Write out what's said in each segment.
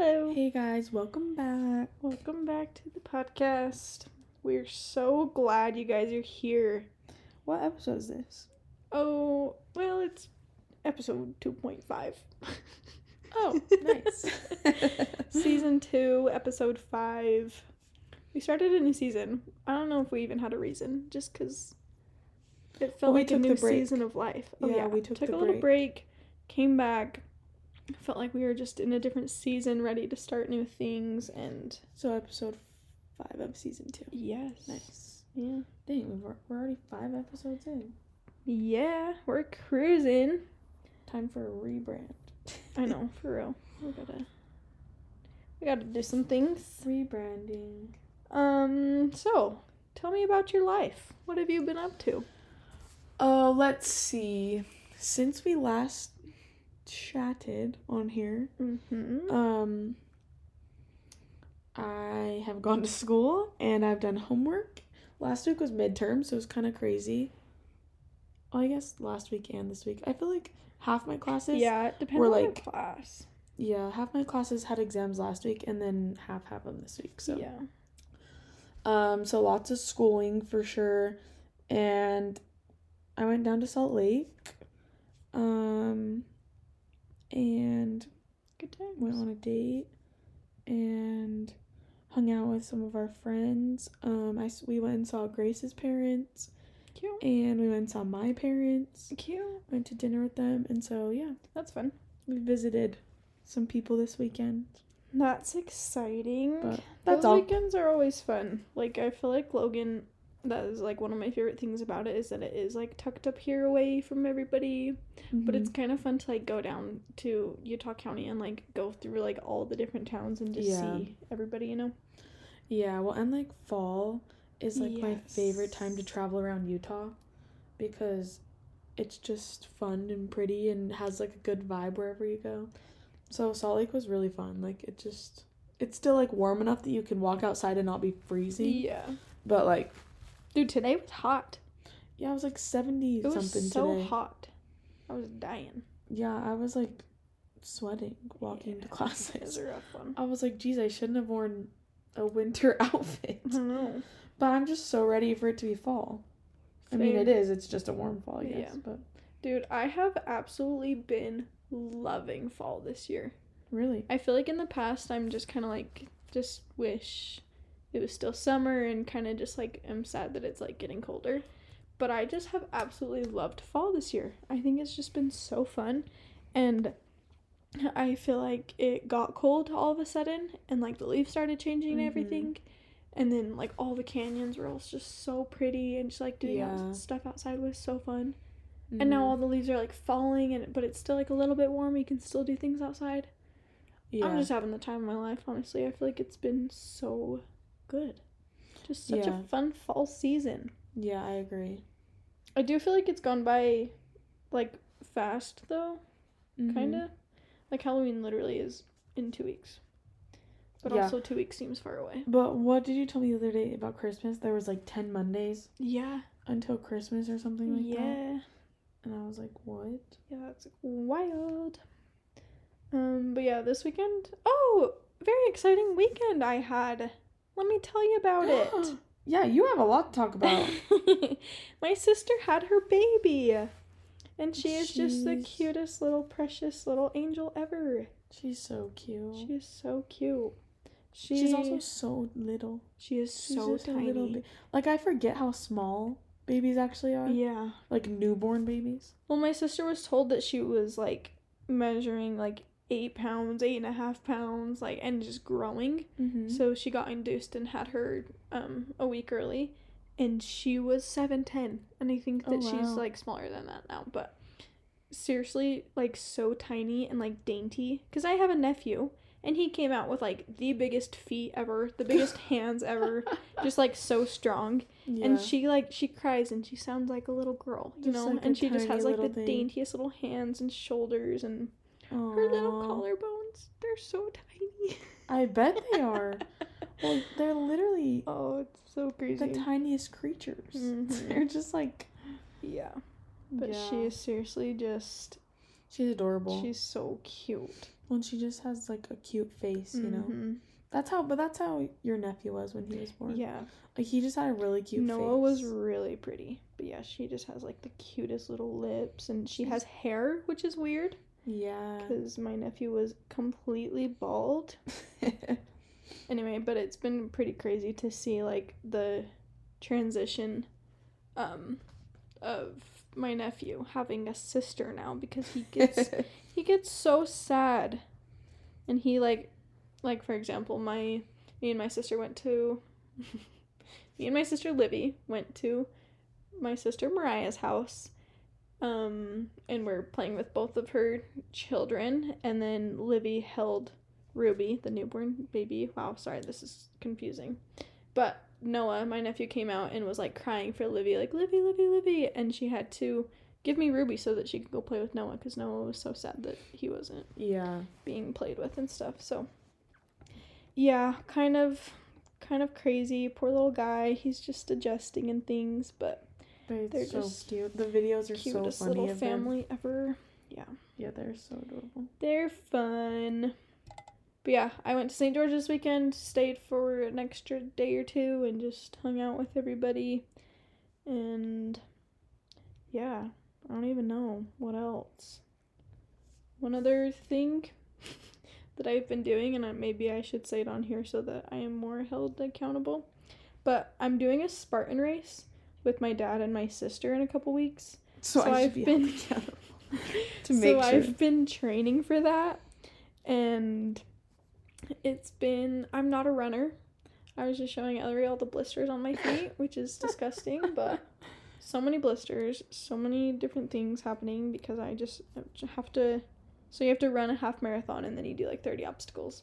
Hello. Hey guys, welcome back. Welcome back to the podcast. We're so glad you guys are here. What episode is this? Oh, well, it's episode 2.5. Oh, nice. Season 2, episode 5. We started a new season. I don't know if we even had a reason, just because it felt like a new season of life. Oh, yeah, we took a little break, came back. It felt like we were just in a different season, ready to start new things. And so episode 5 of season 2. Yes. Nice. Yeah. Dang, we're already 5 episodes in. Yeah, we're cruising. Time for a rebrand. I know, for real. We gotta do some things. Rebranding. So, tell me about your life. What have you been up to? Oh, let's see. Since we last chatted on here, I have gone to school and I've done homework. Last week was midterm, so it was kind of crazy. Well, I guess last week and this week. I feel like half my classes were on the class. Yeah, half my classes had exams last week and then half have them this week. So yeah. So lots of schooling for sure. And I went down to Salt Lake. And good time. Went on a date and hung out with some of our friends. We went and saw Grace's parents. Cute. And we went and saw my parents. Cute. Went to dinner with them, and so yeah, that's fun. We visited some people this weekend. That's exciting. But that's all. Weekends are always fun. Like, I feel like Logan, that is like one of my favorite things about it, is that it is like tucked up here away from everybody. Mm-hmm. But it's kind of fun to like go down to Utah County and like go through like all the different towns and just see everybody, you know? Yeah, well, and like fall is like my favorite time to travel around Utah because it's just fun and pretty and has like a good vibe wherever you go. So Salt Lake was really fun. Like, it just, it's still like warm enough that you can walk outside and not be freezing. Yeah. But like, dude, today was hot. Yeah, I was like 70 something today. It was so hot. I was dying. Yeah, I was like sweating walking to classes. It was a rough one. I was like, geez, I shouldn't have worn a winter outfit. I know. But I'm just so ready for it to be fall. Same. I mean, it is. It's just a warm fall, I guess. Yeah. But dude, I have absolutely been loving fall this year. Really? I feel like in the past, I'm just kind of like, just wish it was still summer and kind of just, like, I'm sad that it's, like, getting colder. But I just have absolutely loved fall this year. I think it's just been so fun. And I feel like it got cold all of a sudden. And, like, the leaves started changing and everything. And then, like, all the canyons were all just so pretty. And just, like, doing stuff outside was so fun. Mm-hmm. And now all the leaves are, like, falling. But it's still, like, a little bit warm. You can still do things outside. Yeah. I'm just having the time of my life, honestly. I feel like it's been so good. Just such a fun fall season. Yeah, I agree. I do feel like it's gone by, like, fast, though. Mm-hmm. Kind of. Like, Halloween literally is in 2 weeks. But also 2 weeks seems far away. But what did you tell me the other day about Christmas? There was, like, 10 Mondays. Yeah. Until Christmas or something like that. Yeah. And I was like, what? Yeah, that's wild. But yeah, this weekend. Oh, very exciting weekend I had. Let me tell you about it. Yeah, you have a lot to talk about. My sister had her baby. And she is just the cutest little precious little angel ever. She's so cute. She is so cute. She's also so little. She's so tiny. Like, I forget how small babies actually are. Yeah. Like, newborn babies. Well, my sister was told that she was, like, measuring, like, 8 pounds, 8.5 pounds, like, and just growing. Mm-hmm. So she got induced and had her a week early, and she was 7'10", and I think that she's like smaller than that now, but seriously, like, so tiny and like dainty, because I have a nephew and he came out with like the biggest feet ever, the biggest hands ever, just like so strong. Yeah. And she cries and she sounds like a little girl, you know, like, and she just has like the daintiest little hands and shoulders and her little collarbones, they're so tiny. I bet they are. Well, they're literally... Oh, it's so crazy. The tiniest creatures. Mm-hmm. They're just like... Yeah. But she is seriously just She's adorable. She's so cute. And she just has, like, a cute face, you know? That's how your nephew was when he was born. Yeah. Like, he just had a really cute face. Noah was really pretty. But, yeah, she just has, like, the cutest little lips. And she has hair, which is weird. Yeah. Because my nephew was completely bald. Anyway, but it's been pretty crazy to see, like, the transition of my nephew having a sister now, because he gets so sad. And he like for example, me and my sister Libby went to my sister Mariah's house, and we're playing with both of her children, and then Libby held Ruby, the newborn baby. Wow, sorry, this is confusing. But Noah, my nephew, came out and was, like, crying for Libby, like, Libby, Libby, Libby, and she had to give me Ruby so that she could go play with Noah, because Noah was so sad that he wasn't being played with and stuff, so, yeah, kind of crazy, poor little guy, he's just adjusting and things, but they're so just cute. The videos are so funny. Cutest little family ever, yeah. Yeah, they're so adorable. They're fun. But yeah, I went to St. George this weekend, stayed for an extra day or two, and just hung out with everybody. And, yeah, I don't even know what else. One other thing that I've been doing, and maybe I should say it on here so that I am more held accountable, but I'm doing a Spartan race with my dad and my sister in a couple weeks. So I've been accountable to make sure. So I've been training for that, and... I'm not a runner. I was just showing Ellery all the blisters on my feet, which is disgusting, but so many blisters, so many different things happening, because I just have to, so you have to run a half marathon, and then you do, like, 30 obstacles.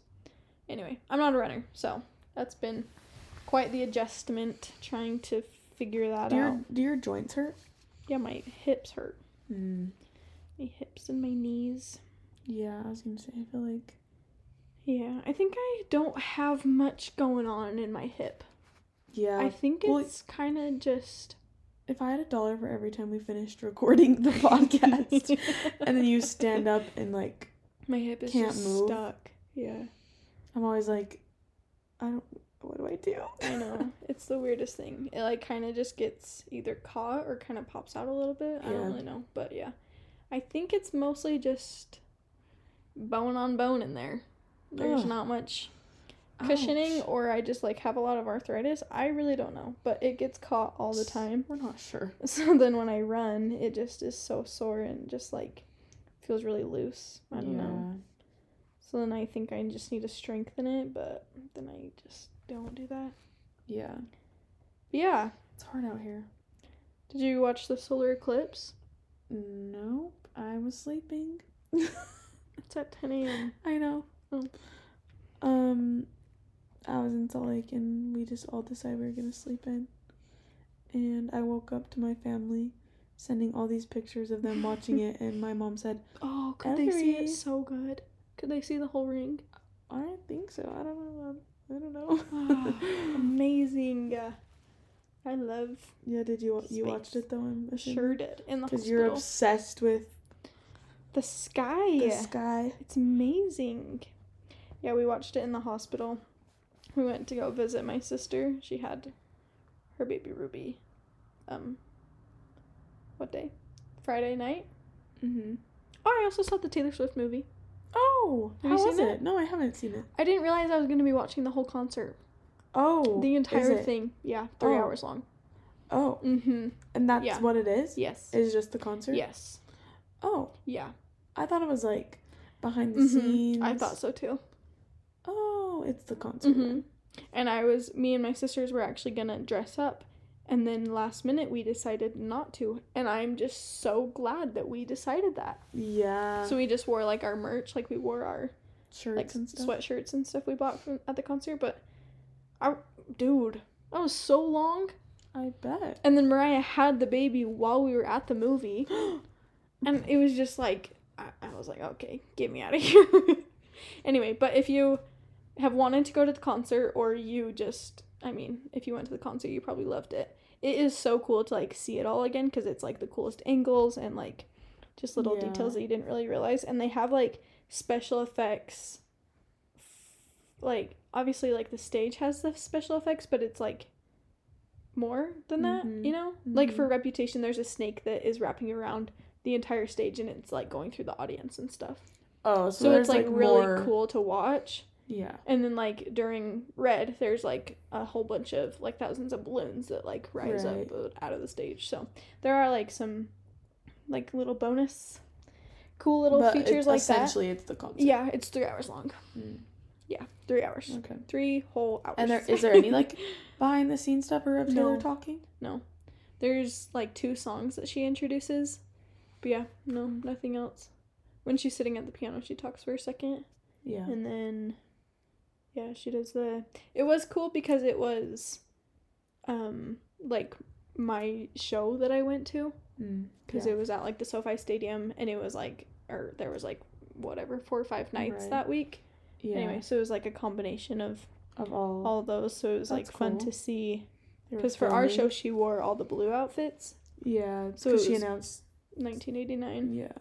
Anyway, I'm not a runner, so that's been quite the adjustment, trying to figure that out. Do your joints hurt? Yeah, my hips hurt. My hips and my knees. Yeah, I was going to say, I feel like... Yeah, I think I don't have much going on in my hip. Yeah. I think it's kind of just... If I had $1 for every time we finished recording the podcast, and then you stand up and, like, my hip is can't just move. Stuck. Yeah. I'm always like, what do I do? I know. It's the weirdest thing. It, like, kind of just gets either caught or kind of pops out a little bit. Yeah. I don't really know, but yeah. I think it's mostly just bone on bone in there. There's not much cushioning, or I just, like, have a lot of arthritis. I really don't know, but it gets caught all the time. We're not sure. So then when I run, it just is so sore and just, like, feels really loose. I don't know. So then I think I just need to strengthen it, but then I just don't do that. Yeah. But yeah. It's hard out here. Did you watch the solar eclipse? No, I was sleeping. It's at 10 a.m. I know. I was in Salt Lake, and we just all decided we were gonna sleep in, and I woke up to my family sending all these pictures of them watching it, and my mom said, "Oh, could they see it so good? Could they see the whole ring?" I don't think so. I don't know. Oh, amazing. I love. Yeah, did you space. You watched it though? I'm assuming. Sure did. In the hospital. Because you're obsessed with the sky. The sky. It's amazing. Yeah, we watched it in the hospital. We went to go visit my sister. She had her baby Ruby. What day? Friday night. Mm-hmm. Oh, I also saw the Taylor Swift movie. Oh, how was it? No, I haven't seen it. I didn't realize I was going to be watching the whole concert. Oh, the entire thing. Yeah, 3 hours long. Oh. Mm-hmm. And that's what it is? Yes. It's just the concert? Yes. Oh. Yeah. I thought it was, like, behind the scenes. I thought so, too. Oh, it's the concert. Mm-hmm. And me and my sisters were actually going to dress up. And then last minute, we decided not to. And I'm just so glad that we decided that. Yeah. So we just wore, like, our merch. Like, we wore our shirts, like, and stuff. Sweatshirts and stuff we bought at the concert. But, that was so long. I bet. And then Mariah had the baby while we were at the movie. And it was just, like, I was like, okay, get me out of here. Anyway, but if you have wanted to go to the concert, or if you went to the concert, you probably loved it. It is so cool to, like, see it all again, because it's, like, the coolest angles and, like, just little details that you didn't really realize. And they have, like, special effects, like, obviously, like, the stage has the special effects, but it's, like, more than that, you know? Mm-hmm. Like, for Reputation, there's a snake that is wrapping around the entire stage, and it's, like, going through the audience and stuff. Oh, so it's, like, really more... cool to watch. Yeah. And then, like, during Red, there's, like, a whole bunch of, like, thousands of balloons that, like, rise up out of the stage. So there are, like, some, like, little bonus cool little features like that. Essentially, it's the concert. Yeah, it's 3 hours long. Mm. Yeah, 3 hours. Okay. 3 whole hours. And is there any, like, behind-the-scenes stuff or of Taylor talking? No. There's, like, 2 songs that she introduces. But, yeah, no, nothing else. When she's sitting at the piano, she talks for a second. Yeah. And then... yeah, she does the... It was cool because it was, like, my show that I went to. Because it was at, like, the SoFi Stadium, and it was, like... or there was, like, whatever, 4 or 5 nights that week. Yeah. Anyway, so it was, like, a combination of all those. So it was, like, fun to see. Because for our show, she wore all the blue outfits. Yeah, so she announced... 1989. Yeah.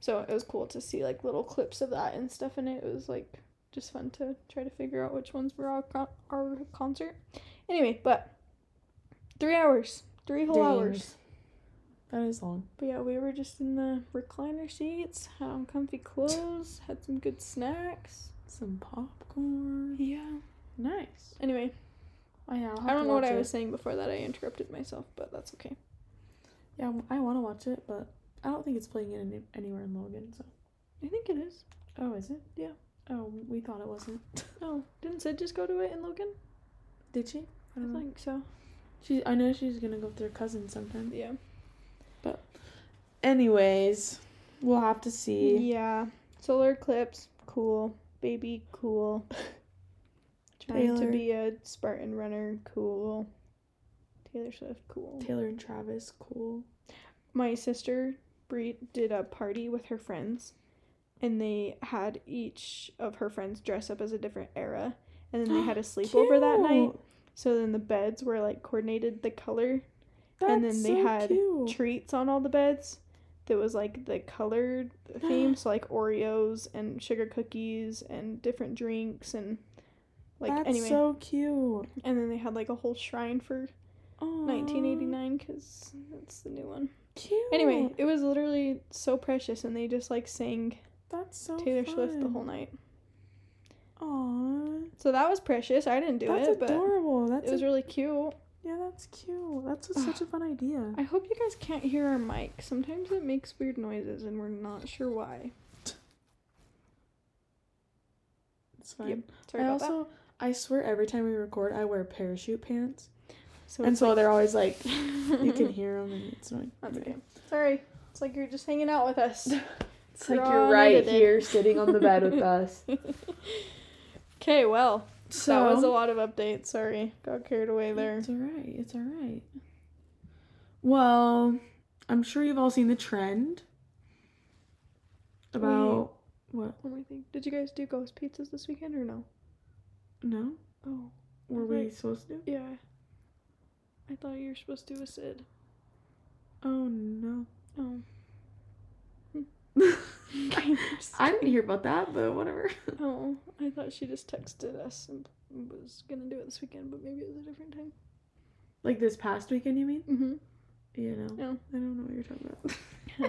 So it was cool to see, like, little clips of that and stuff in it. It was, like... just fun to try to figure out which ones were our concert. Anyway, but 3 hours. 3 whole hours. That is long. But yeah, we were just in the recliner seats, had on comfy clothes, had some good snacks. Some popcorn. Yeah. Nice. Anyway. I don't know what I was saying before that. I interrupted myself, but that's okay. Yeah, I want to watch it, but I don't think it's playing it anywhere in Logan, so. I think it is. Oh, is it? Yeah. Oh, we thought it wasn't. Oh, didn't Sid just go to it in Logan? Did she? I don't know. Think so. I know she's gonna go with her cousin sometime. Yeah. But, anyways, we'll have to see. Yeah. Solar eclipse, cool. Baby, cool. Trying to be a Spartan runner, cool. Taylor Swift, cool. Taylor and Travis, cool. My sister, Bree, did a party with her friends. And they had each of her friends dress up as a different era. And then they had a sleepover that night. So then the beds were, like, coordinated the color. That's and then they had treats on all the beds that was, like, the colored theme. So, like, Oreos and sugar cookies and different drinks and, like, anyway. That's so cute. And then they had, like, a whole shrine for 1989 because that's the new one. Cute. Anyway, it was literally so precious. And they just, like, sang... That's so Taylor Swift the whole night. Aww. So that was precious. I didn't do it, but adorable. It was really cute. Yeah, that's cute. That's such a fun idea. I hope you guys can't hear our mic. Sometimes it makes weird noises, and we're not sure why. It's fine. Yep. Sorry about that. I swear every time we record, I wear parachute pants. So they're always like, you can hear them, and it's annoying. That's okay. Sorry. It's like you're just hanging out with us. It's like you're right here sitting on the bed with us. Okay, well, so that was a lot of updates. Sorry, got carried away there. It's all right. Well, I'm sure you've all seen the trend about... What do we think? Did you guys do ghost pizzas this weekend or no? No. Oh. Were we supposed to? Yeah. I thought you were supposed to with Sid. Oh, no. Oh. I didn't hear about that, but whatever. Oh, I thought she just texted us and was gonna do it this weekend, but maybe it was a different time. Like this past weekend, you mean? Mm-hmm. You know? No. I don't know what you're talking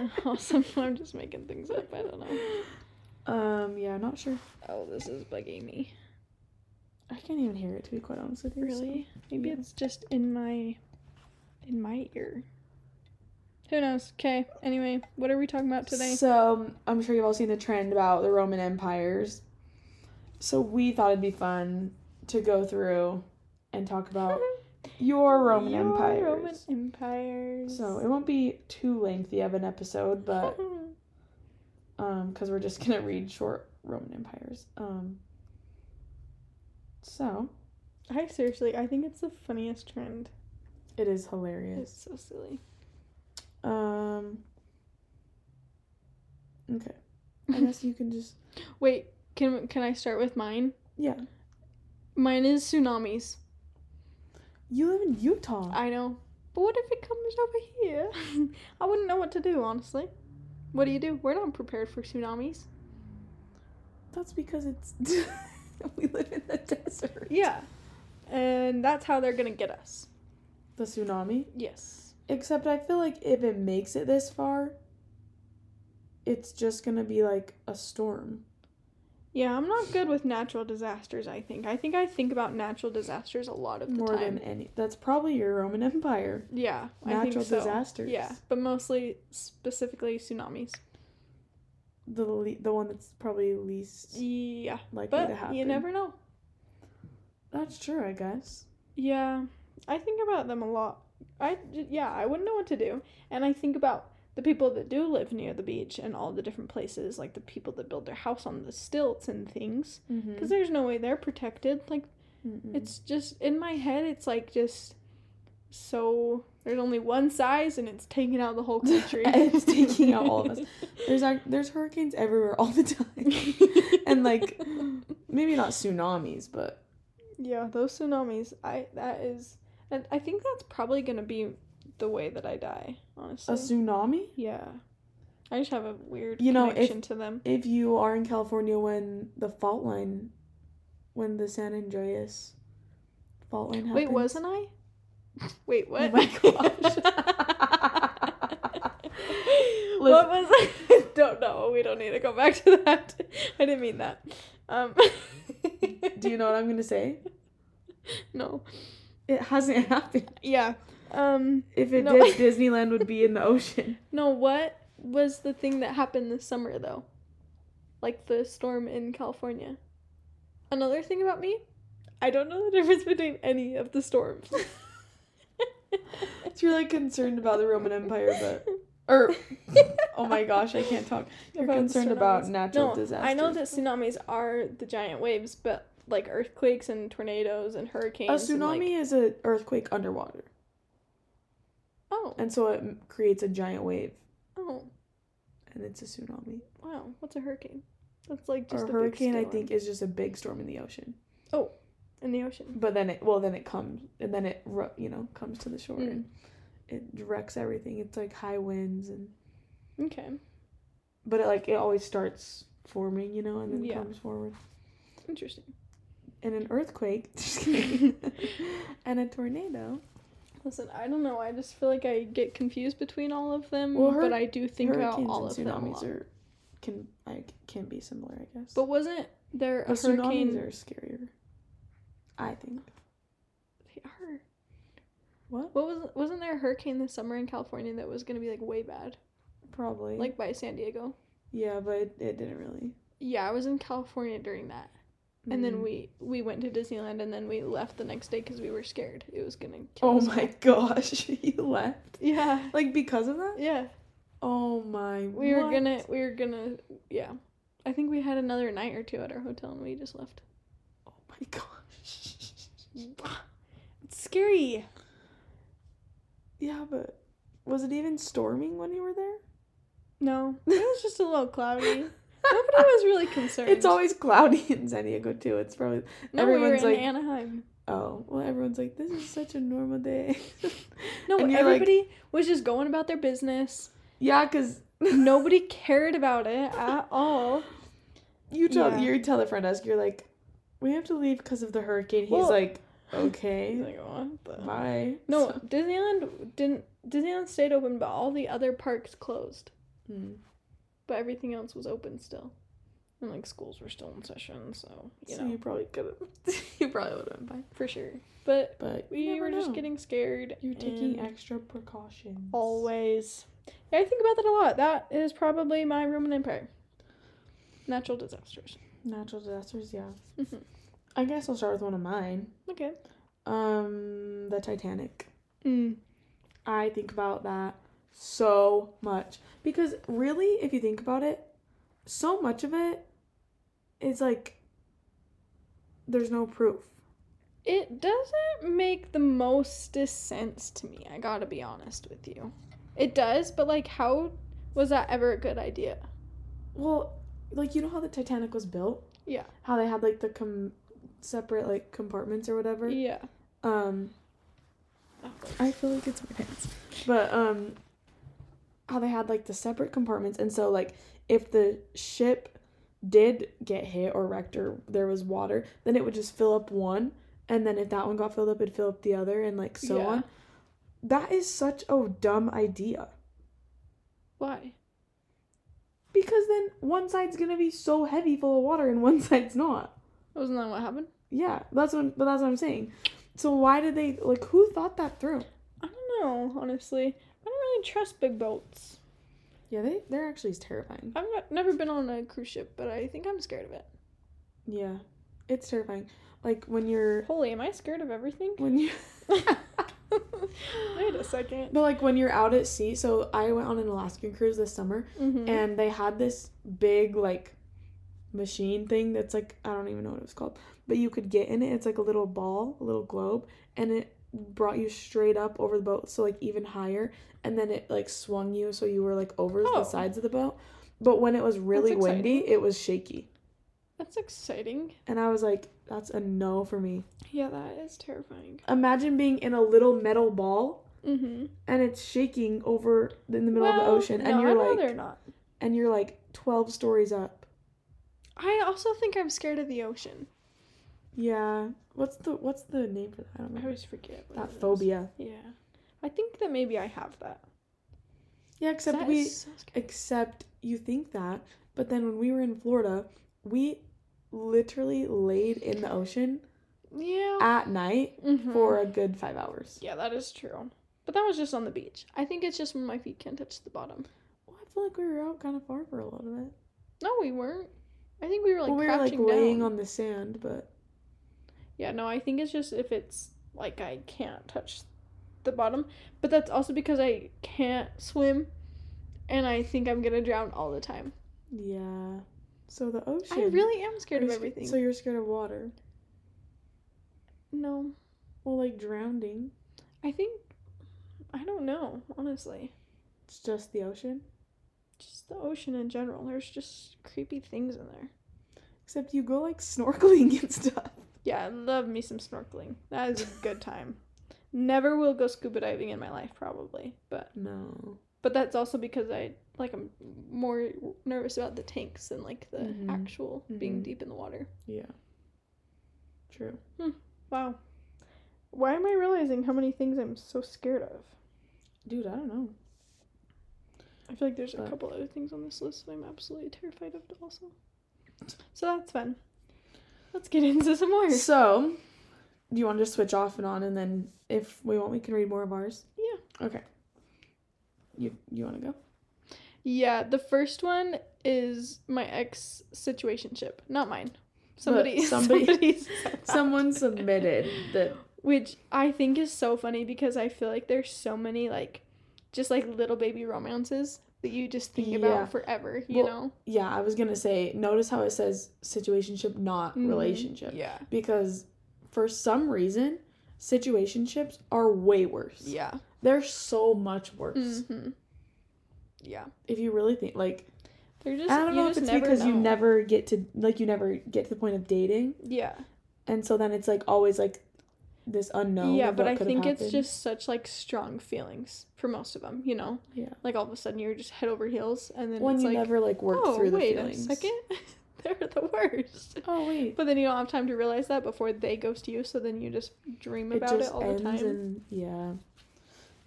about. Awesome. I'm just making things up. I don't know. Yeah, I'm not sure. Oh, this is bugging me. I can't even hear it, to be quite honest with you. Really? So. Maybe it's just in my ear. Who knows? Okay. Anyway, what are we talking about today? So, I'm sure you've all seen the trend about the Roman empires. So, we thought it'd be fun to go through and talk about your Roman empires. So, it won't be too lengthy of an episode, but... because we're just going to read short Roman empires. I think it's the funniest trend. It is hilarious. It's so silly. Okay. I guess you can just... Wait, can I start with mine? Yeah. Mine is tsunamis. You live in Utah. I know. But what if it comes over here? I wouldn't know what to do, honestly. What do? We're not prepared for tsunamis. That's because it's... we live in the desert. Yeah. And that's how they're going to get us. The tsunami? Yes. Except I feel like if it makes it this far, it's just going to be like a storm. Yeah, I'm not good with natural disasters, I think. I think about natural disasters a lot of the time. More than any. That's probably your Roman Empire. Yeah, natural I think so. Disasters. Yeah, but mostly, specifically, tsunamis. The one that's probably least likely to happen. But you never know. That's true, I guess. Yeah, I think about them a lot. I wouldn't know what to do. And I think about the people that do live near the beach and all the different places, like the people that build their house on the stilts and things, because there's no way they're protected. Like, it's just, in my head, it's like just so, there's only one size and it's taking out the whole country. It's taking out all of us. There's hurricanes everywhere all the time. And like, maybe not tsunamis, but. Yeah, those tsunamis, and I think that's probably going to be the way that I die, honestly. A tsunami? Yeah. I just have a weird connection to them. If you are in California when the San Andreas fault line happens. Wait, wasn't I? Wait, what? Oh my gosh. What was I? Don't know. We don't need to go back to that. I didn't mean that. Do you know what I'm going to say? No. It hasn't happened. Yeah. If it did, Disneyland would be in the ocean. No, what was the thing that happened this summer, though? Like the storm in California. Another thing about me, I don't know the difference between any of the storms. So you're, like, concerned about the Roman Empire, but... Or, oh my gosh, I can't talk. You're concerned about natural disasters. I know that tsunamis are the giant waves, but, like, earthquakes and tornadoes and hurricanes... A tsunami is an earthquake underwater. Oh. And so it creates a giant wave. Oh. And it's a tsunami. Wow. What's a hurricane? That's like just a hurricane, big storm. I think, is just a big storm in the ocean. Oh, in the ocean. But then it comes, and then it, comes to the shore, and it wrecks everything. It's like high winds and... Okay. But it always starts forming, and then comes forward. Interesting. And an earthquake, just kidding, and a tornado... Listen, I don't know. I just feel like I get confused between all of them, but I do think about all of them a lot. Hurricanes and tsunamis can be similar, I guess. But wasn't there a hurricane? Tsunamis are scarier, I think. They are. What? Wasn't there a hurricane this summer in California that was going to be way bad? Probably. Like by San Diego. Yeah, but it didn't really. Yeah, I was in California during that. And then we went to Disneyland, and then we left the next day because we were scared it was going to kill us. Oh, my gosh. You left? Yeah. Because of that? Yeah. Oh, my. We were going to, yeah. I think we had another night or two at our hotel, and we just left. Oh, my gosh. It's scary. Yeah, but was it even storming when you were there? No. It was just a little cloudy. Nobody was really concerned. It's always cloudy in San Diego, too. It's probably... No, everyone's we were in Anaheim. Oh, well, everyone's like, this is such a normal day. No, everybody was just going about their business. Yeah, because... Nobody cared about it at all. You tell a front desk, you're like, we have to leave because of the hurricane. He's like, okay. He's like, oh, bye. No, Disneyland stayed open, but all the other parks closed. But everything else was open still. And, schools were still in session, so, you probably could have... You probably would have been fine. For sure. But we were just getting scared. You're taking extra precautions. Always. Yeah, I think about that a lot. That is probably my Roman Empire. Natural disasters. Yeah. Mm-hmm. I guess I'll start with one of mine. Okay. The Titanic. I think about that so much, because really, if you think about it, so much of it is there's no proof. It doesn't make the mostest sense to me, I gotta be honest with you. It does, but how was that ever a good idea? Well, how the Titanic was built? Yeah. How they had the separate compartments or whatever? Yeah. I feel like it's my pants. But how they had, like, the separate compartments, and so, like, if the ship did get hit or wrecked or there was water, then it would just fill up one, and then if that one got filled up, it'd fill up the other, and, like, so on. That is such a dumb idea. Why? Because then one side's gonna be so heavy full of water and one side's not. Wasn't that what happened? Yeah, that's what I'm saying. So why did they, like, who thought that through? I don't know, honestly. I don't really trust big boats. Yeah, they're actually terrifying. I've never been on a cruise ship, but I think I'm scared of it. Yeah, it's terrifying. Like, when you're... Holy, am I scared of everything? When you... Wait a second. But, like, when you're out at sea, so I went on an Alaskan cruise this summer, and they had this big, like, machine thing that's, like, I don't even know what it was called, but you could get in it. It's, like, a little ball, a little globe, and it brought you straight up over the boat, so, like, even higher, and then it, like, swung you so you were, like, over the sides of the boat. But when it was really windy, it was shaky. That's exciting. And I was like, that's a no for me. Yeah, that is terrifying. Imagine being in a little metal ball, and it's shaking over in the middle of the ocean, and you're like, they're not. And you're like 12 stories up. I also think I'm scared of the ocean. Yeah. What's the name for that? I don't know. I always forget. That phobia. Yeah. I think that maybe I have that. Yeah, except you think that, but then when we were in Florida, we literally laid in the ocean at night for a good 5 hours. Yeah, that is true. But that was just on the beach. I think it's just when my feet can't touch the bottom. Well, I feel like we were out kind of far for a little bit. No, we weren't. I think we were, like, crouching down. We were, like, laying on the sand, but... Yeah, no, I think it's just if it's, like, I can't touch the bottom. But that's also because I can't swim, and I think I'm gonna drown all the time. Yeah. So the ocean... I really am scared of everything. So you're scared of water? No. Well, like, drowning. I think... I don't know, honestly. It's just the ocean? Just the ocean in general. There's just creepy things in there. Except you go, like, snorkeling and stuff. Yeah, I love me some snorkeling. That is a good time. Never will go scuba diving in my life, probably. But... No. But that's also because I'm more nervous about the tanks than, like, the actual being deep in the water. Yeah. True. Wow. Why am I realizing how many things I'm so scared of? Dude, I don't know. I feel like there's a couple other things on this list that I'm absolutely terrified of also. So that's fun. Let's get into some more. So, do you want to just switch off and on, and then if we want, we can read more of ours? Yeah. Okay. You want to go? Yeah, the first one is my ex situationship. Not mine. Someone submitted that. Which I think is so funny because I feel like there's so many, like, just, like, little baby romances that you just think about forever, you know? Yeah, I was going to say, notice how it says situationship, not relationship. Yeah. Because for some reason, situationships are way worse. Yeah. They're so much worse. Yeah. If you really think, like, they're just, I don't know if it's because you never get to, like, the point of dating. Yeah. And so then it's, like, always, like, this unknown. Yeah, but I think it's just such, like, strong feelings for most of them, you know? Yeah. Like, all of a sudden you're just head over heels, and then it's, like, when you never, like, work through the feelings. Wait a second. They're the worst. Oh, wait. But then you don't have time to realize that before they ghost you, so then you just dream about it all the time.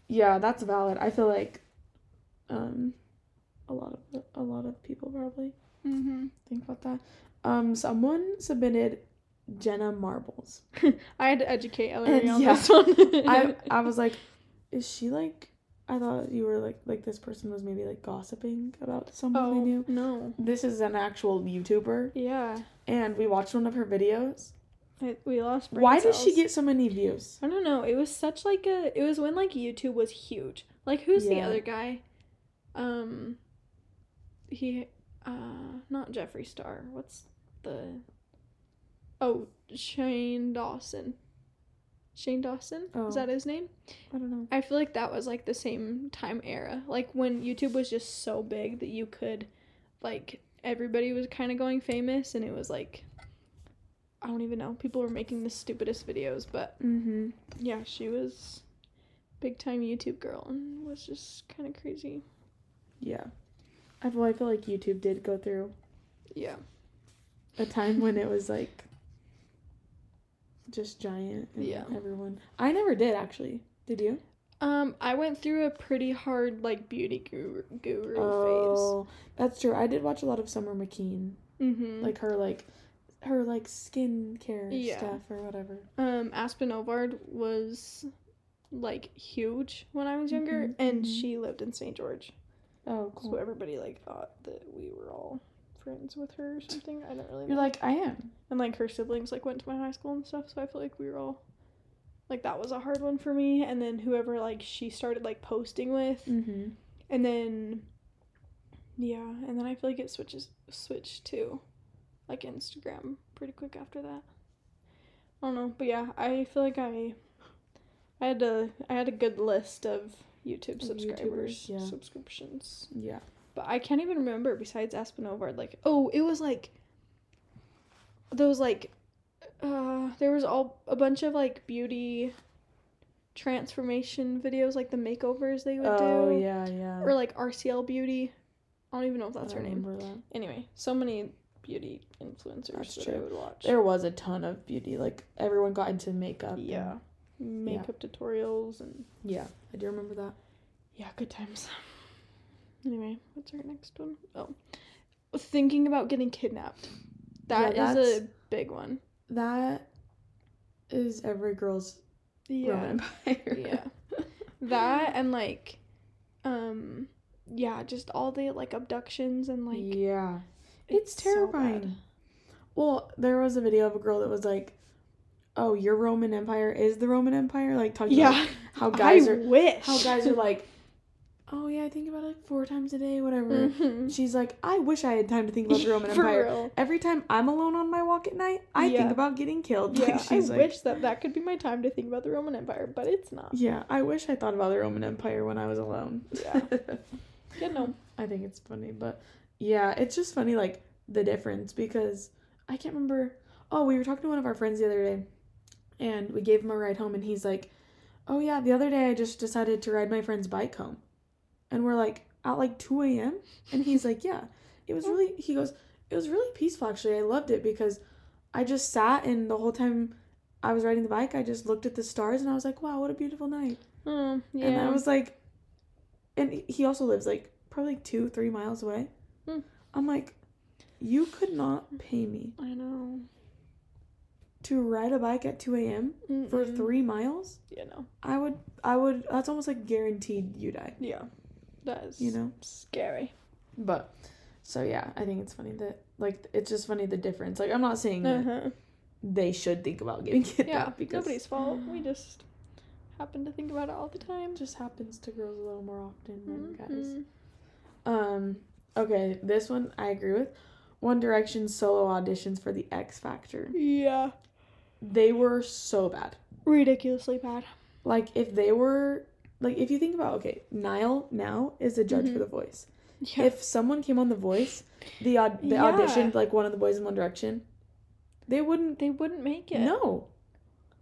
Yeah, that's valid. I feel like a lot of people probably think about that. Someone submitted Jenna Marbles. I had to educate Ellery on this one. I was like, is she, like, I thought you were like this person was maybe, like, gossiping about someone they knew. No. This is an actual YouTuber. Yeah. And we watched one of her videos. We lost brain cells. Why did she get so many views? I don't know. It was such, like, a... It was when, like, YouTube was huge. Like, who's the other guy? He... Not Jeffree Star. What's the... Oh, Shane Dawson. Shane Dawson? Oh. Is that his name? I don't know. I feel like that was, like, the same time era. Like, when YouTube was just so big that you could... Like, everybody was kind of going famous, and it was, like... I don't even know. People were making the stupidest videos, but yeah, she was big time YouTube girl and was just kind of crazy. Yeah. I feel like YouTube did go through a time when it was like just giant and everyone. I never did, actually. Did you? I went through a pretty hard like beauty guru phase. Oh, that's true. I did watch a lot of Summer McKean. Mm-hmm. Like her skincare stuff or whatever. Aspyn Ovard was like huge when I was younger, and she lived in St. George. Oh, cool. So everybody like thought that we were all friends with her or something. I don't really know. You're like, I am. And like her siblings like went to my high school and stuff, so I feel like we were all like, that was a hard one for me. And then whoever like she started like posting with. Mm-hmm. And then and then I feel like it switched to like Instagram pretty quick after that. I don't know, but yeah, I feel like I had a good list of YouTube subscribers, subscriptions. Yeah. But I can't even remember, besides Aspyn Ovard, like, oh, it was, like, those, like, there was a bunch of, like, beauty transformation videos, like the makeovers they would do. Oh, yeah. Or, like, RCL Beauty. I don't even know if that's her name. That. Anyway, so many beauty influencers I would watch. There was a ton of beauty. Like, everyone got into makeup. Yeah. And makeup tutorials and... Yeah, I do remember that. Yeah, good times. Anyway, what's our next one? Oh, thinking about getting kidnapped. That is a big one. That is every girl's Roman Empire. Yeah. That and, like, just all the, like, abductions and, like... Yeah. It's terrifying. So well, there was a video of a girl that was, like, oh, your Roman Empire is the Roman Empire? Like, talking about how guys are, like... oh, yeah, I think about it like 4 times a day, whatever. Mm-hmm. She's like, I wish I had time to think about the Roman Empire. Real. Every time I'm alone on my walk at night, I think about getting killed. Yeah, like, I wish that could be my time to think about the Roman Empire, but it's not. Yeah, I wish I thought about the Roman Empire when I was alone. Yeah. Yeah, no. I think it's funny, but yeah, it's just funny, like, the difference, because I can't remember. Oh, we were talking to one of our friends the other day, and we gave him a ride home, and he's like, oh, yeah, the other day I just decided to ride my friend's bike home. And we're, like, at, like, 2 a.m.? And he's like, yeah. It was really... He goes, it was really peaceful, actually. I loved it because I just sat, and the whole time I was riding the bike, I just looked at the stars, and I was like, wow, what a beautiful night. Mm, yeah. And I was like... And he also lives, like, probably 2-3 miles away. Mm. I'm like, you could not pay me. I know. To ride a bike at 2 a.m. for 3 miles? Yeah, no. I would... That's almost, like, guaranteed you die. Yeah. That is, scary. But, so yeah, I think it's funny that, like, it's just funny the difference. Like, I'm not saying that they should think about getting kidnapped because... nobody's fault. We just happen to think about it all the time. Just happens to girls a little more often than guys. Okay, this one I agree with. One Direction solo auditions for the X Factor. Yeah. They were so bad. Ridiculously bad. Like, if they were... Like, if you think about, okay, Niall now is a judge for The Voice. Yeah. If someone came on The Voice, they auditioned, like, one of the boys in One Direction, they wouldn't make it. No.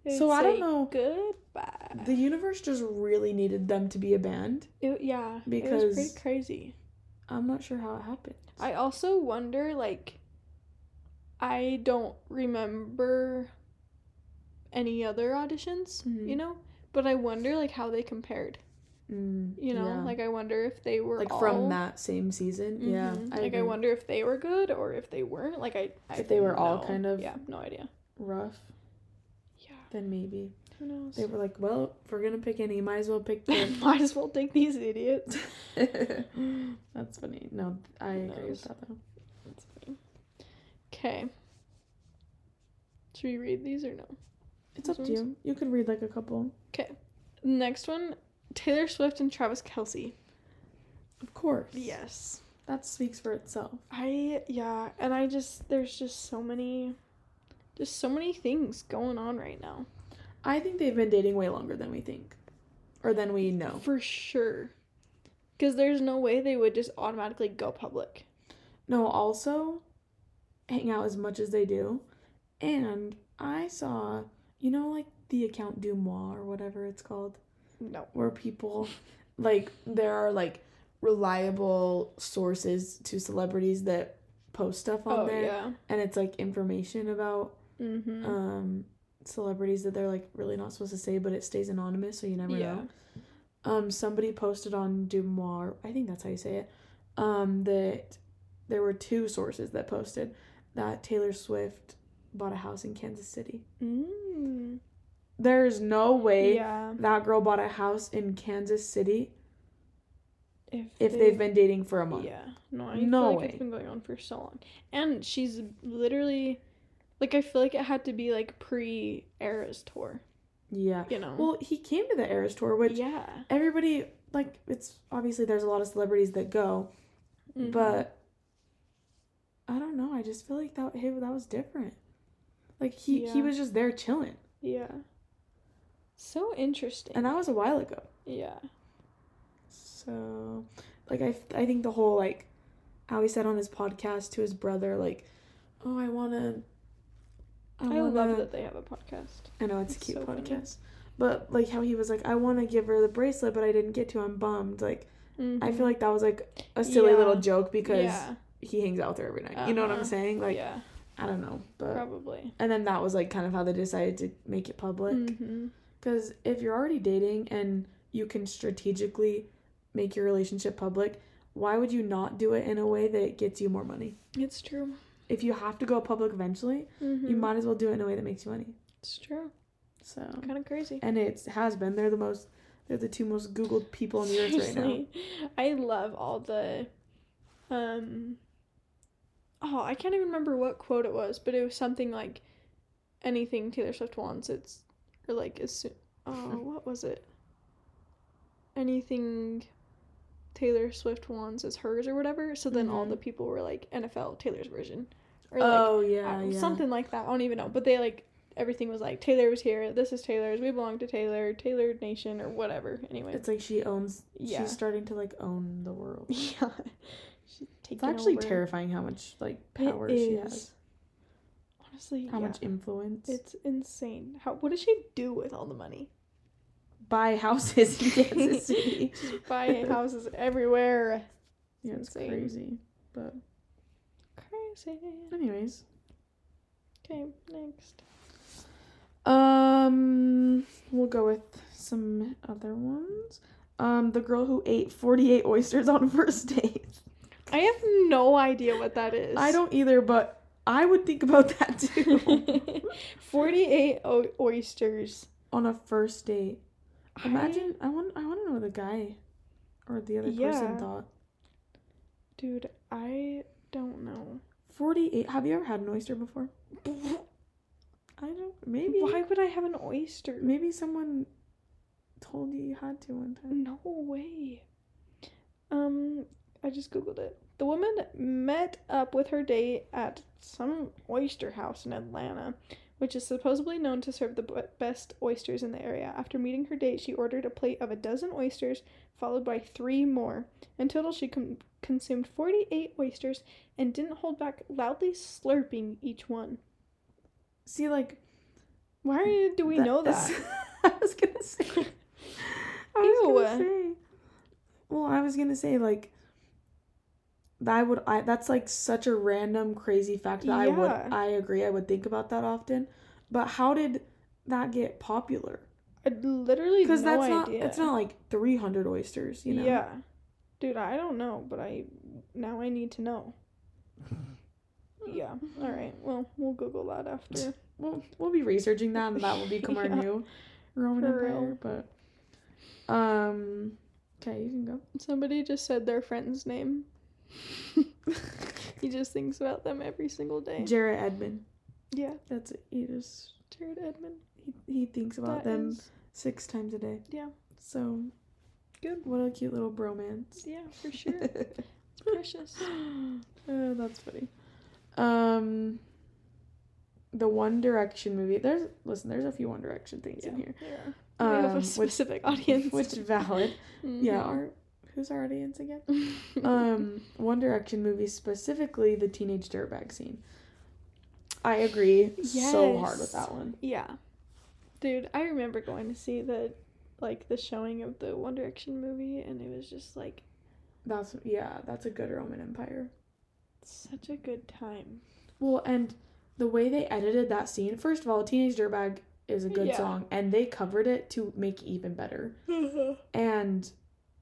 They'd so, I don't know. Goodbye. The universe just really needed them to be a band. Because it was pretty crazy. I'm not sure how it happened. I also wonder, like, I don't remember any other auditions, But I wonder, like, how they compared, Like, I wonder if they were like, all... from that same season, I wonder if they were good or if they weren't, like, I if they were all kind of... Yeah, no idea. Rough? Yeah. Then maybe. Who knows? They were like, well, if we're gonna pick any, might as well pick them. Might as well take these idiots. That's funny. No, I agree with that, though. That's funny. Okay. Should we read these or no? It's up to you. You could read, like, a couple. Okay. Next one, Taylor Swift and Travis Kelce. Of course. Yes. That speaks for itself. There's just so many things going on right now. I think they've been dating way longer than we think. Or than we know. For sure. Because there's no way they would just automatically go public. No, also, hang out as much as they do. And I saw... You know, like, the account Dumois or whatever it's called? No. Where people, like, there are, like, reliable sources to celebrities that post stuff on there. Yeah. And it's, like, information about celebrities that they're, like, really not supposed to say, but it stays anonymous, so you never know. Somebody posted on Dumois, I think that's how you say it, that there were two sources that posted that Taylor Swift bought a house in Kansas City. There's no way that girl bought a house in Kansas City if they've been dating for a month. No way. It's been going on for so long. And she's literally, like, I feel like it had to be, like, pre-Eras Tour. You know? Well, he came to the Eras Tour, which everybody, like, it's, obviously there's a lot of celebrities that go, but I don't know. I just feel like that was different. Like, he was just there chilling. So interesting. And that was a while ago. So, like, I think the whole, like, how he said on his podcast to his brother, like, oh, I love that they have a podcast. I know, it's a cute podcast. Funny. But, like, how he was like, I want to give her the bracelet, but I didn't get to. I'm bummed. Like, I feel like that was, like, a silly little joke because he hangs out with her every night. You know what I'm saying? Like, I don't know. But probably. And then that was, like, kind of how they decided to make it public. Because if you're already dating and you can strategically make your relationship public, why would you not do it in a way that gets you more money? It's true. If you have to go public eventually, you might as well do it in a way that makes you money. It's true. So. Kind of crazy. And it has been. They're the two most Googled people on the earth right now. I love all the, oh, I can't even remember what quote it was, but it was something like, anything Taylor Swift wants, it's, or like, what was it? Anything Taylor Swift wants is hers or whatever, so then all the people were like, NFL, Taylor's version. Or like, something like that, I don't even know, but they, like, everything was like, Taylor was here, this is Taylor's, we belong to Taylor, Taylor Nation, or whatever, anyway. It's like she's starting to, like, own the world. It's actually terrifying how much, like, power she has. Honestly, how much influence. It's insane. What does she do with all the money? Buy houses in Kansas City. She's buying houses everywhere. Yeah, it's crazy. But crazy. Anyways. Okay, next. We'll go with some other ones. The girl who ate 48 oysters on first date. I have no idea what that is. I don't either, but I would think about that too. 48 oysters on a first date. Imagine, I want to know what the guy or the other person thought. Dude, I don't know. 48. Have you ever had an oyster before? I don't. Maybe. Why would I have an oyster? Maybe someone told you had to one time. No way. I just Googled it. The woman met up with her date at some oyster house in Atlanta, which is supposedly known to serve the best oysters in the area. After meeting her date, she ordered a plate of 12 oysters, followed by 3 more. In total, she consumed 48 oysters and didn't hold back, loudly slurping each one. See, like, why do we know that? I was gonna say, like, that's like such a random crazy fact that I agree. I would think about that often, but how did that get popular? I literally because no that's not idea. It's not like 300 oysters, you know? Yeah, dude, I don't know, but I need to know. Yeah, all right. Well, we'll Google that after. We'll be researching that, and that will become our new Roman Empire. But okay, you can go. Somebody just said their friend's name. He just thinks about them every single day. Jared Edmond. Yeah. That's it. Jared Edmond. He thinks about them 6 times a day. Yeah. So. Good. What a cute little bromance. Yeah, for sure. It's precious. Oh, that's funny. The One Direction movie. There's a few One Direction things in here. Yeah. We have a specific audience. Which valid. Yeah, who's our audience again? One Direction movie, specifically the Teenage Dirtbag scene. I agree so hard with that one. Yeah. Dude, I remember going to see the showing of the One Direction movie, and it was just like, That's a good Roman Empire. It's such a good time. Well, and the way they edited that scene, first of all, Teenage Dirtbag is a good song, and they covered it to make it even better. And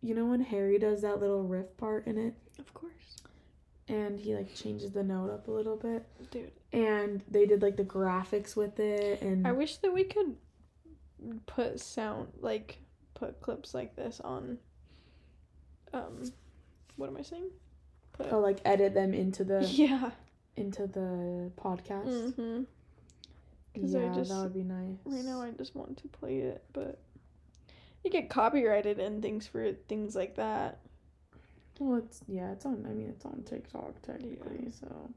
you know when Harry does that little riff part in it? Of course. And he, like, changes the note up a little bit. Dude. And they did, like, the graphics with it, and... I wish that we could put sound, like, put clips like this on, what am I saying? Like, edit them into the... Yeah. Into the podcast. Mm-hmm. Yeah, that would be nice. Right now I just want to play it, but... You get copyrighted and things for things like that. Well, it's on TikTok technically, so.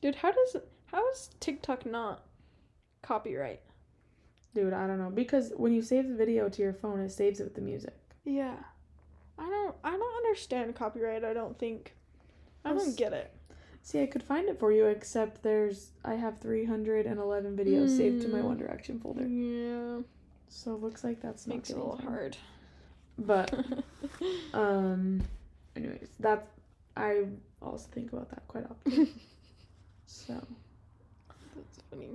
Dude, how is TikTok not copyright? Dude, I don't know, because when you save the video to your phone, it saves it with the music. Yeah. I don't understand copyright, I don't think. I don't get it. See, I could find it for you, except I have 311 videos saved to my One Direction folder. Yeah. So it looks like that's makes it a little hard. But, anyways, I also think about that quite often. So. That's funny.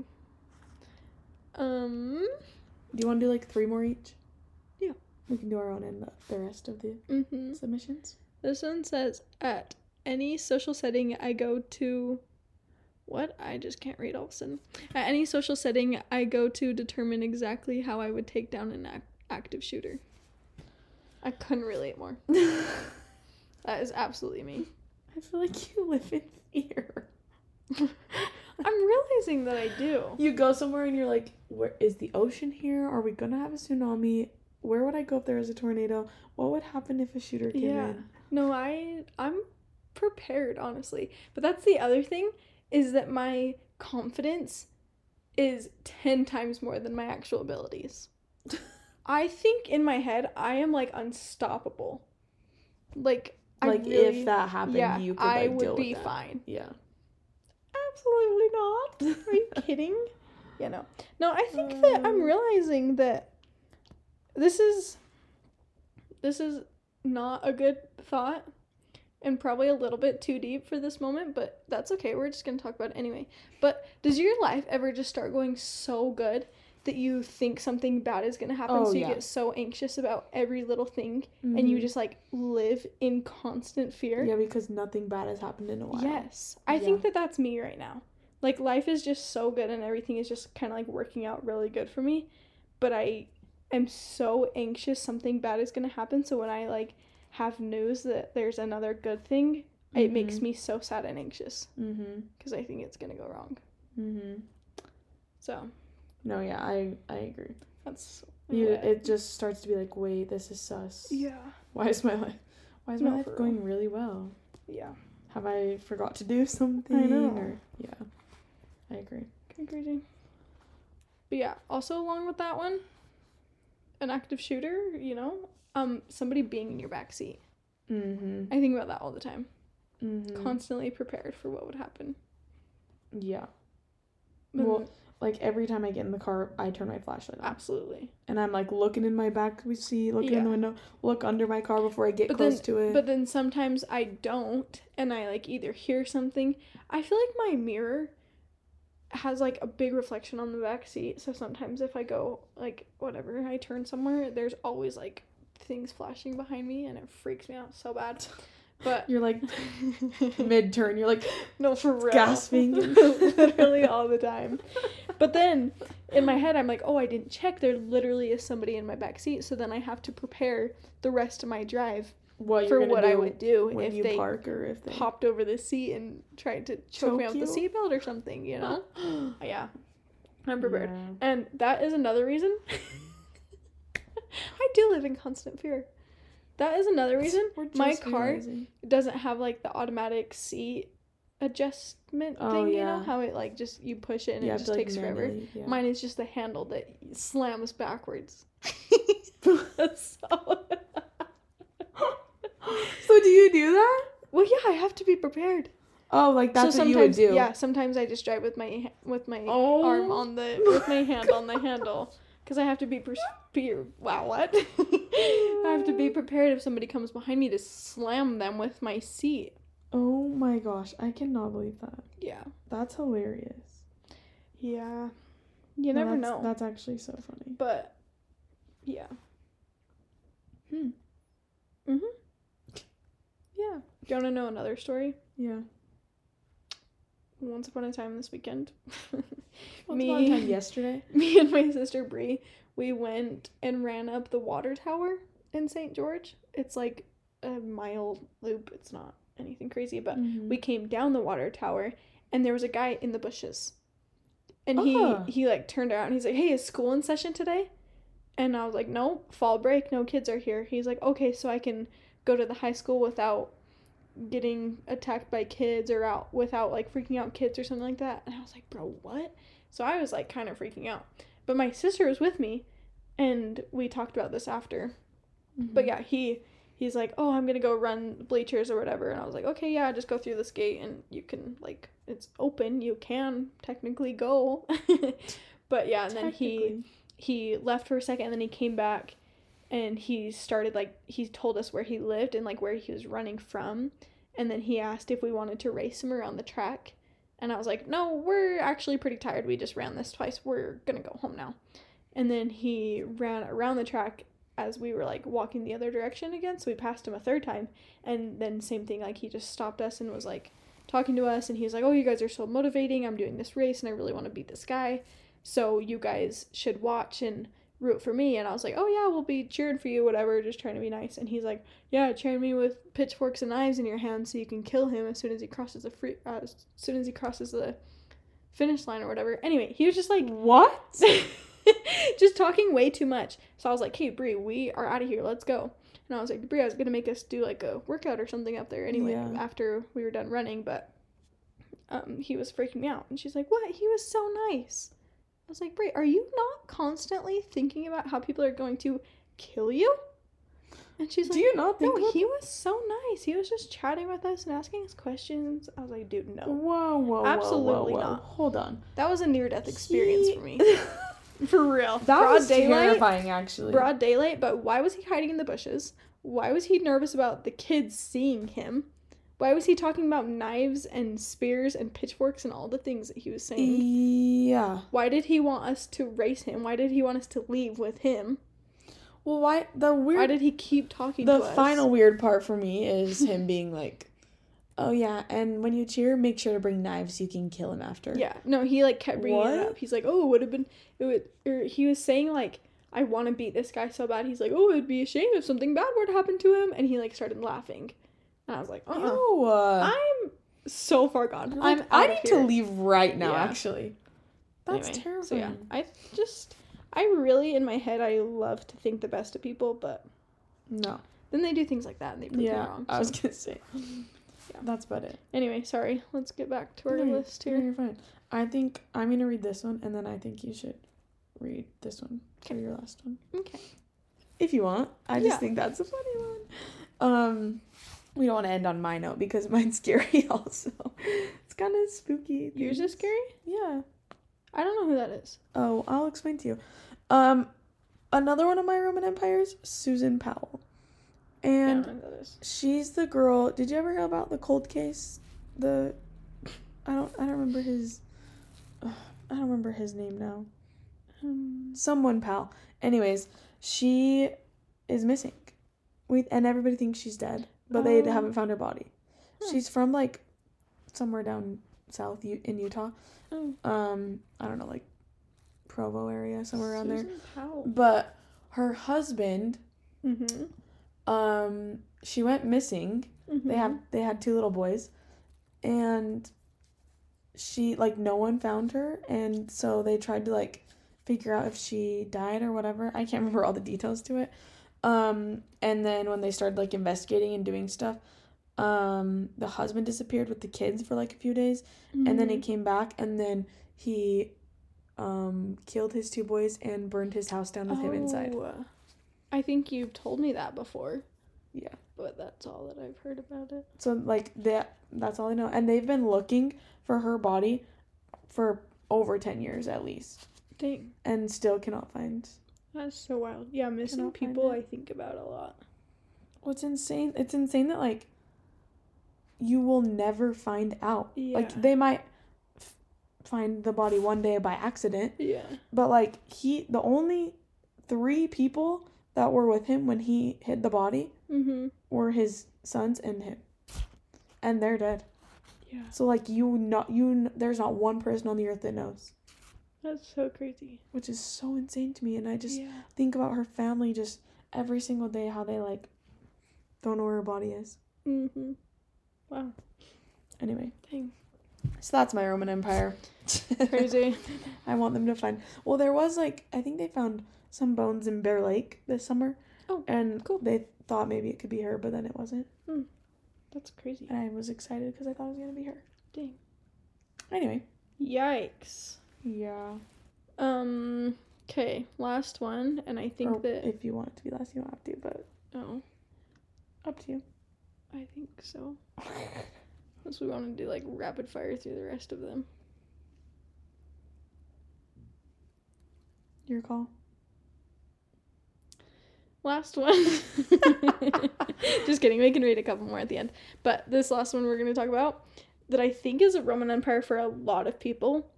Do you want to do, like, 3 more each? Yeah. We can do our own and the rest of the submissions. This one says, at any social setting I go to... What? I just can't read all of a sudden. At any social setting I go to determine exactly how I would take down an active shooter. I couldn't relate more. That is absolutely me. I feel like you live in fear. I'm realizing that I do. You go somewhere and you're like, where is the ocean here? Are we going to have a tsunami? Where would I go if there was a tornado? What would happen if a shooter came in? No, I'm prepared, honestly. But that's the other thing, is that my confidence is 10 times more than my actual abilities. I think in my head, I am, like, unstoppable. Like really, if that happened, you could, like, deal with that. I would be fine. Yeah. Absolutely not. Are you kidding? Yeah, no. No, I think that I'm realizing that this is not a good thought and probably a little bit too deep for this moment, but that's okay. We're just going to talk about it anyway. But does your life ever just start going so good that you think something bad is going to happen, you get so anxious about every little thing, and you just, like, live in constant fear? Yeah, because nothing bad has happened in a while. Yes. I think that that's me right now. Like, life is just so good, and everything is just kind of, like, working out really good for me, but I am so anxious something bad is going to happen, so when I, like, have news that there's another good thing, it makes me so sad and anxious, because I think it's going to go wrong. So... No, yeah, I agree. That's it just starts to be like, wait, this is sus. Yeah. Why is my life going really well? Yeah. Have I forgot to do something? I know. I agree. Agreed. But yeah, also along with that one, an active shooter, you know, somebody being in your backseat. I think about that all the time. Constantly prepared for what would happen. Yeah. But well. Like, every time I get in the car, I turn my flashlight on. Absolutely. And I'm, like, looking in my back, looking in the window, look under my car before I get close to it. But then sometimes I don't, and I, like, either hear something. I feel like my mirror has, like, a big reflection on the back seat, so sometimes if I go, like, whatever, I turn somewhere, there's always, like, things flashing behind me, and it freaks me out so bad. But you're like mid-turn, you're like, no, for real, gasping literally all the time. But then in my head I'm like, oh, I didn't check, there literally is somebody in my back seat, so then I have to prepare the rest of my drive for what I would do when if they park or if they popped over the seat and tried to choke me out with the seatbelt or something, you know. Yeah, I'm prepared. And that is another reason I do live in constant fear. That is another reason my car doesn't have, like, the automatic seat adjustment thing, you know? How it, like, just, you push it and it just takes forever. Yeah. Mine is just the handle that slams backwards. So do you do that? Well, yeah, I have to be prepared. Oh, like, that's what you would do? Yeah, sometimes I just drive with my arm on the, with my hand on the handle. Because I have to be, wow, what? I have to be prepared if somebody comes behind me to slam them with my seat. Oh my gosh, I cannot believe that. Yeah. That's hilarious. Yeah. You never know. That's actually so funny. But, yeah. Mm-hmm. Yeah. Do you want to know another story? Yeah. Once upon a time this weekend. Once upon a time yesterday. Me and my sister Bree, we went and ran up the water tower in St. George. It's like a mile loop. It's not anything crazy, but we came down the water tower and there was a guy in the bushes. And he like turned around and he's like, "Hey, is school in session today?" And I was like, "No, fall break, no kids are here." He's like, "Okay, so I can go to the high school without getting attacked by kids or out without like freaking out kids or something like that." And I was like, "Bro, what?" So I was like kind of freaking out. But my sister was with me and we talked about this after. But yeah, he's like, "Oh, I'm gonna go run bleachers or whatever." And I was like, "Okay, yeah, just go through this gate and you can like, it's open, you can technically go." But yeah, and then he left for a second and then he came back and he started like, he told us where he lived and like where he was running from, and then he asked if we wanted to race him around the track, and I was like, "No, we're actually pretty tired, we just ran this twice, we're gonna go home now." And then he ran around the track as we were like walking the other direction again, so we passed him a third time, and then same thing, like he just stopped us and was like talking to us, and he was like, "Oh, you guys are so motivating, I'm doing this race and I really want to beat this guy, so you guys should watch and root for me." And I was like, "Oh yeah, we'll be cheering for you, whatever, just trying to be nice." And he's like, "Yeah, cheering me with pitchforks and knives in your hands so you can kill him as soon as he crosses the finish line or whatever." Anyway, he was just like, "What?" Just talking way too much. So I was like, "Hey Bree, we are out of here, let's go." And I was like, "Bree, I was gonna make us do like a workout or something up there anyway," after we were done running, but he was freaking out. And she's like, "What? He was so nice." I was like, "Bree, are you not constantly thinking about how people are going to kill you?" And she's like, "Do you not think?" "No, he was so nice. He was just chatting with us and asking us questions." I was like, "Dude, no. Whoa, absolutely whoa. Not. Hold on. That was a near-death experience for me." For real. That was terrifying, actually. Broad daylight, but why was he hiding in the bushes? Why was he nervous about the kids seeing him? Why was he talking about knives and spears and pitchforks and all the things that he was saying? Yeah. Why did he want us to race him? Why did he want us to leave with him? Well, why did he keep talking to us? The final weird part for me is him being like, "Oh yeah, and when you cheer, make sure to bring knives so you can kill him after." Yeah. No, he like kept bringing it up. He's like, "Oh, it would have been," he was saying like, "I want to beat this guy so bad." He's like, "Oh, it would be a shame if something bad were to happen to him." And he like started laughing. And I was like, I'm so far gone. I need to leave right now, actually. That's terrifying. So yeah, I really, in my head, I love to think the best of people, but no. Then they do things like that and they prove me wrong. So. I was going to say. Yeah. That's about it. Anyway, sorry. Let's get back to our list here. No, you're fine. I think I'm going to read this one, and then I think you should read this one for your last one. Okay. If you want. I just think that's a funny one. We don't want to end on my note because mine's scary also. It's kind of spooky. Yours is scary? Yeah. I don't know who that is. Oh, I'll explain to you. Another one of my Roman empires, Susan Powell. And she's the girl. Did you ever hear about the cold case? I don't remember his name now. Someone Powell. Anyways, she is missing. And everybody thinks she's dead, but they haven't found her body. Huh. She's from like somewhere down south in Utah. Oh. I don't know, like Provo area, somewhere around there. Susan Powell. But her husband. Mm-hmm. She went missing. Mm-hmm. They had two little boys, and she like no one found her, and so they tried to like figure out if she died or whatever. I can't remember all the details to it. And then when they started like investigating and doing stuff, the husband disappeared with the kids for like a few days, mm-hmm. and then he came back, and then he killed his two boys and burned his house down with him inside. I think you've told me that before. Yeah. But that's all that I've heard about it. So, like, that's all I know. And they've been looking for her body for over 10 years at least. Dang. And still cannot find That's so wild. Yeah, missing people I think about a lot. Well, it's insane. It's insane that, like, you will never find out. Yeah. Like, they might find the body one day by accident. Yeah. But, like, the only 3 people that were with him when he hid the body were his sons and him. And they're dead. Yeah. So, like, there's not one person on the earth that knows. That's so crazy. Which is so insane to me. And I just think about her family just every single day, how they, like, don't know where her body is. Mm-hmm. Wow. Anyway. Dang. So that's my Roman Empire. Crazy. I want them to find... Well, there was, like... I think they found some bones in Bear Lake this summer. Oh, and cool. They thought maybe it could be her, but then it wasn't. Mm. That's crazy. And I was excited because I thought it was going to be her. Dang. Anyway. Yikes. Yeah. Okay, last one, and I think that... If you want it to be last, you don't have to, but... Oh. Up to you. I think so. Unless we want to do, like, rapid fire through the rest of them. Your call. Last one. Just kidding. We can read a couple more at the end. But this last one we're going to talk about, that I think is a Roman Empire for a lot of people...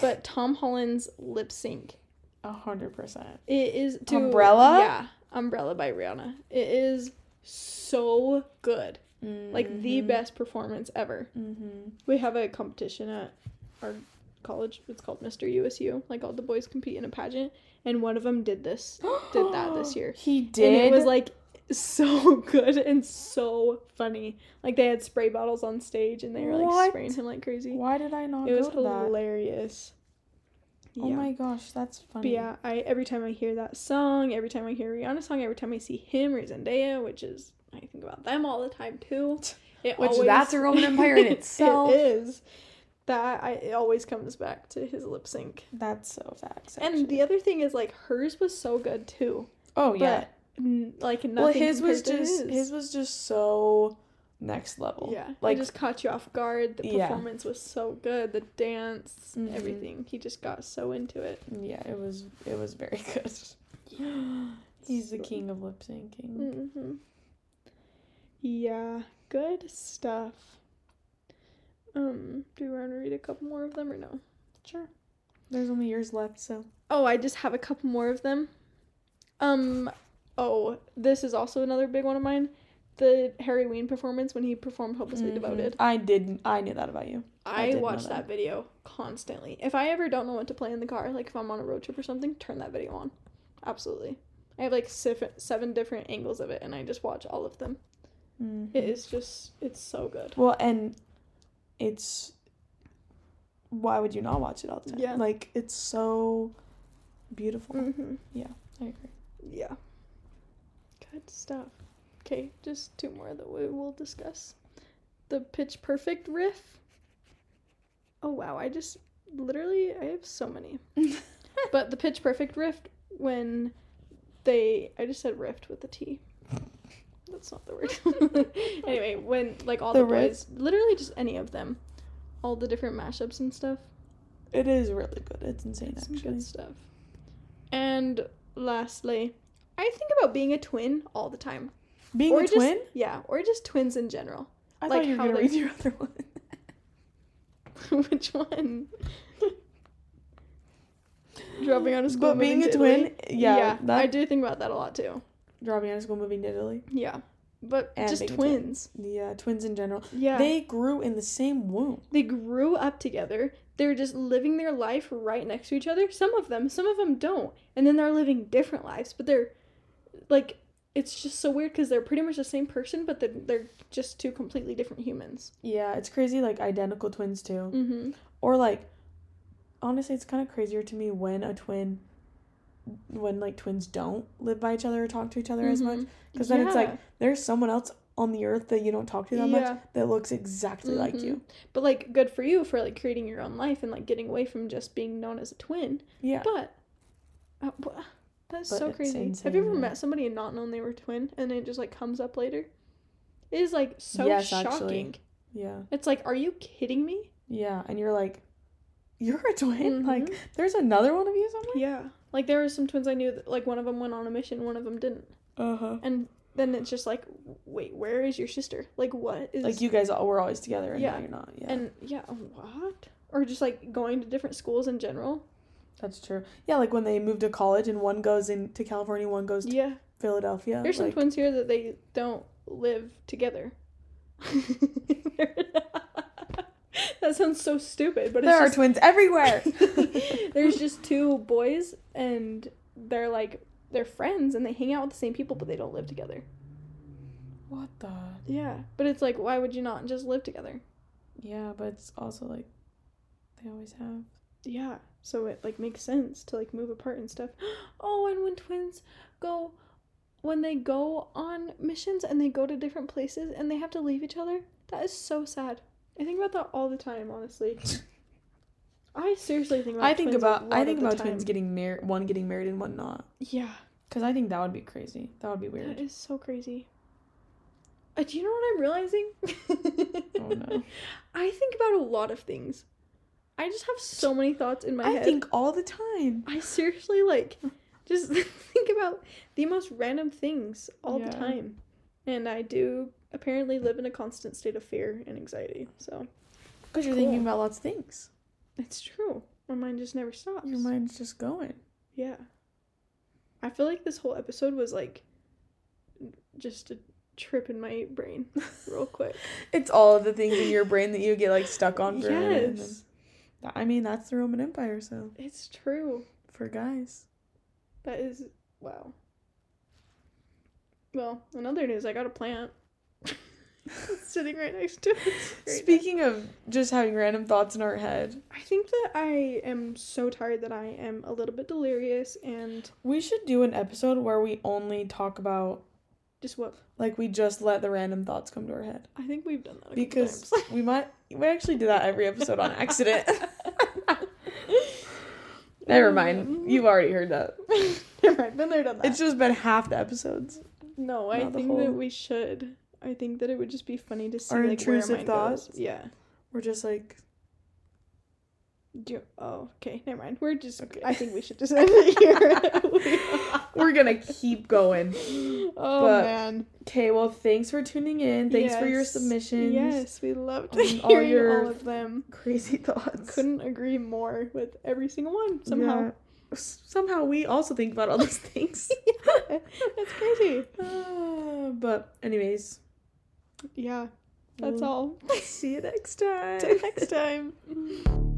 But Tom Holland's lip sync. 100%. It is to... Umbrella? Yeah. Umbrella by Rihanna. It is so good. Mm-hmm. Like, the best performance ever. Mm-hmm. We have a competition at our college. It's called Mr. USU. Like, all the boys compete in a pageant. And one of them did that this year. He did? And it was, like, so good and so funny. Like, they had spray bottles on stage and they were like spraying him like crazy. Why did I not? It was hilarious. Oh my gosh, that's funny. But yeah, every time I hear that song, every time I hear Rihanna's song, every time I see him or Zendaya, which is I think about them all the time too. That's a Roman Empire in itself. It is. It always comes back to his lip sync. That's so facts. Actually. And the other thing is, like, hers was so good too. Oh yeah. But like nothing. Well, his was just so next level. Yeah, like, it just caught you off guard. The performance was so good. The dance, everything. He just got so into it. Yeah, it was very good. Yeah. He's the king of lip syncing. Mm-hmm. Yeah, good stuff. Do you want to read a couple more of them or no? Sure. There's only yours left, so. Oh, I just have a couple more of them. Oh, this is also another big one of mine. The Harry Ween performance when he performed Hopelessly Devoted. I knew that about you. I watched that video constantly. If I ever don't know what to play in the car, like if I'm on a road trip or something, turn that video on. Absolutely. I have like 7 different angles of it and I just watch all of them. Mm-hmm. It is just, it's so good. Well, and it's, why would you not watch it all the time? Yeah. Like, it's so beautiful. Mm-hmm. Yeah, I agree. Yeah. Good stuff. Okay, just 2 more that we will discuss. The Pitch Perfect riff. Oh, wow. I have so many. But the Pitch Perfect riff when I just said rift with a T. That's not the word. Anyway, when, like, all the boys, literally just any of them, all the different mashups and stuff. It is really good. It's insane, actually. Some good stuff. And lastly... I think about being a twin all the time. Twin? Yeah, or just twins in general. I thought you were going to read your other one. Which one? Dropping out of school. But being a twin, yeah. Yeah, I do think about that a lot too. Dropping out of school, moving to Italy. Yeah, but just twins. Yeah, twins in general. Yeah. They grew in the same womb. They grew up together. They're just living their life right next to each other. Some of them don't. And then they're living different lives, but they're... Like, it's just so weird because they're pretty much the same person, but they're just 2 completely different humans. Yeah, it's crazy, like, identical twins, too. Mm-hmm. Or, like, honestly, it's kind of crazier to me when, like, twins don't live by each other or talk to each other as much. Because then it's, like, there's someone else on the earth that you don't talk to that much that looks exactly like you. But, like, good for you for, like, creating your own life and, like, getting away from just being known as a twin. Yeah. But... That's so crazy. Insane. Have you ever met somebody and not known they were twin and it just, like, comes up later? It is, like, so shocking. Actually. Yeah. It's like, are you kidding me? Yeah, and you're like, you're a twin? Mm-hmm. Like, there's another one of you somewhere? Yeah. Like, there were some twins I knew that, like, one of them went on a mission, one of them didn't. Uh-huh. And then it's just like, wait, where is your sister? Like, what is... Like, you guys all were always together, and now you're not. Yeah. And, yeah, what? Or just, like, going to different schools in general. That's true. Yeah, like, when they move to college, and one goes into California, one goes to Philadelphia. There's some twins here that they don't live together. They're not. That sounds so stupid, but there are twins everywhere. There's just two boys, and they're like, they're friends, and they hang out with the same people, but they don't live together. What the? Yeah, but it's like, why would you not just live together? Yeah, but it's also like, they always have. Yeah, so it like makes sense to like move apart and stuff. Oh, and when twins go, when they go on missions and they go to different places and they have to leave each other, that is so sad. I think about that all the time, honestly. I seriously think about twins I think about twins getting married, one getting married and one not. Yeah. Because I think that would be crazy. That would be weird. That is so crazy. Do you know what I'm realizing? Oh, no. I think about a lot of things. I just have so many thoughts in my head. I think all the time. I seriously, like, just think about the most random things all the time. And I do... apparently live in a constant state of fear and anxiety, so. Because you're thinking about lots of things. It's true. My mind just never stops. Your mind's just going. Yeah. I feel like this whole episode was, like, just a trip in my brain real quick. It's all of the things in your brain that you get, like, stuck on for a minute. Yes. I mean, that's the Roman Empire, so. It's true. For guys. That is, wow. Well, in other news, I got a plant. Sitting right next to us. Speaking of just having random thoughts in our head, I think that I am so tired that I am a little bit delirious, and we should do an episode where we only talk about just what, like, we just let the random thoughts come to our head. I think we've done that a because couple times. we actually do that every episode on accident. Never mind, you've already heard that. Never mind, been there, done that. It's just been half the episodes. No, I think that we should. I think that it would just be funny to see, our like, where mine thoughts goes. Yeah. We're just, like... okay, never mind. We're just... Okay. I think we should just end it here. We're gonna keep going. Man. Okay, well, thanks for tuning in. Thanks for your submissions. Yes, we love to hear all of them. Crazy thoughts. Couldn't agree more with every single one, somehow. Yeah. Somehow we also think about all those things. Yeah, that's crazy. But anyways... Yeah, that's all. See you next time. Till next time.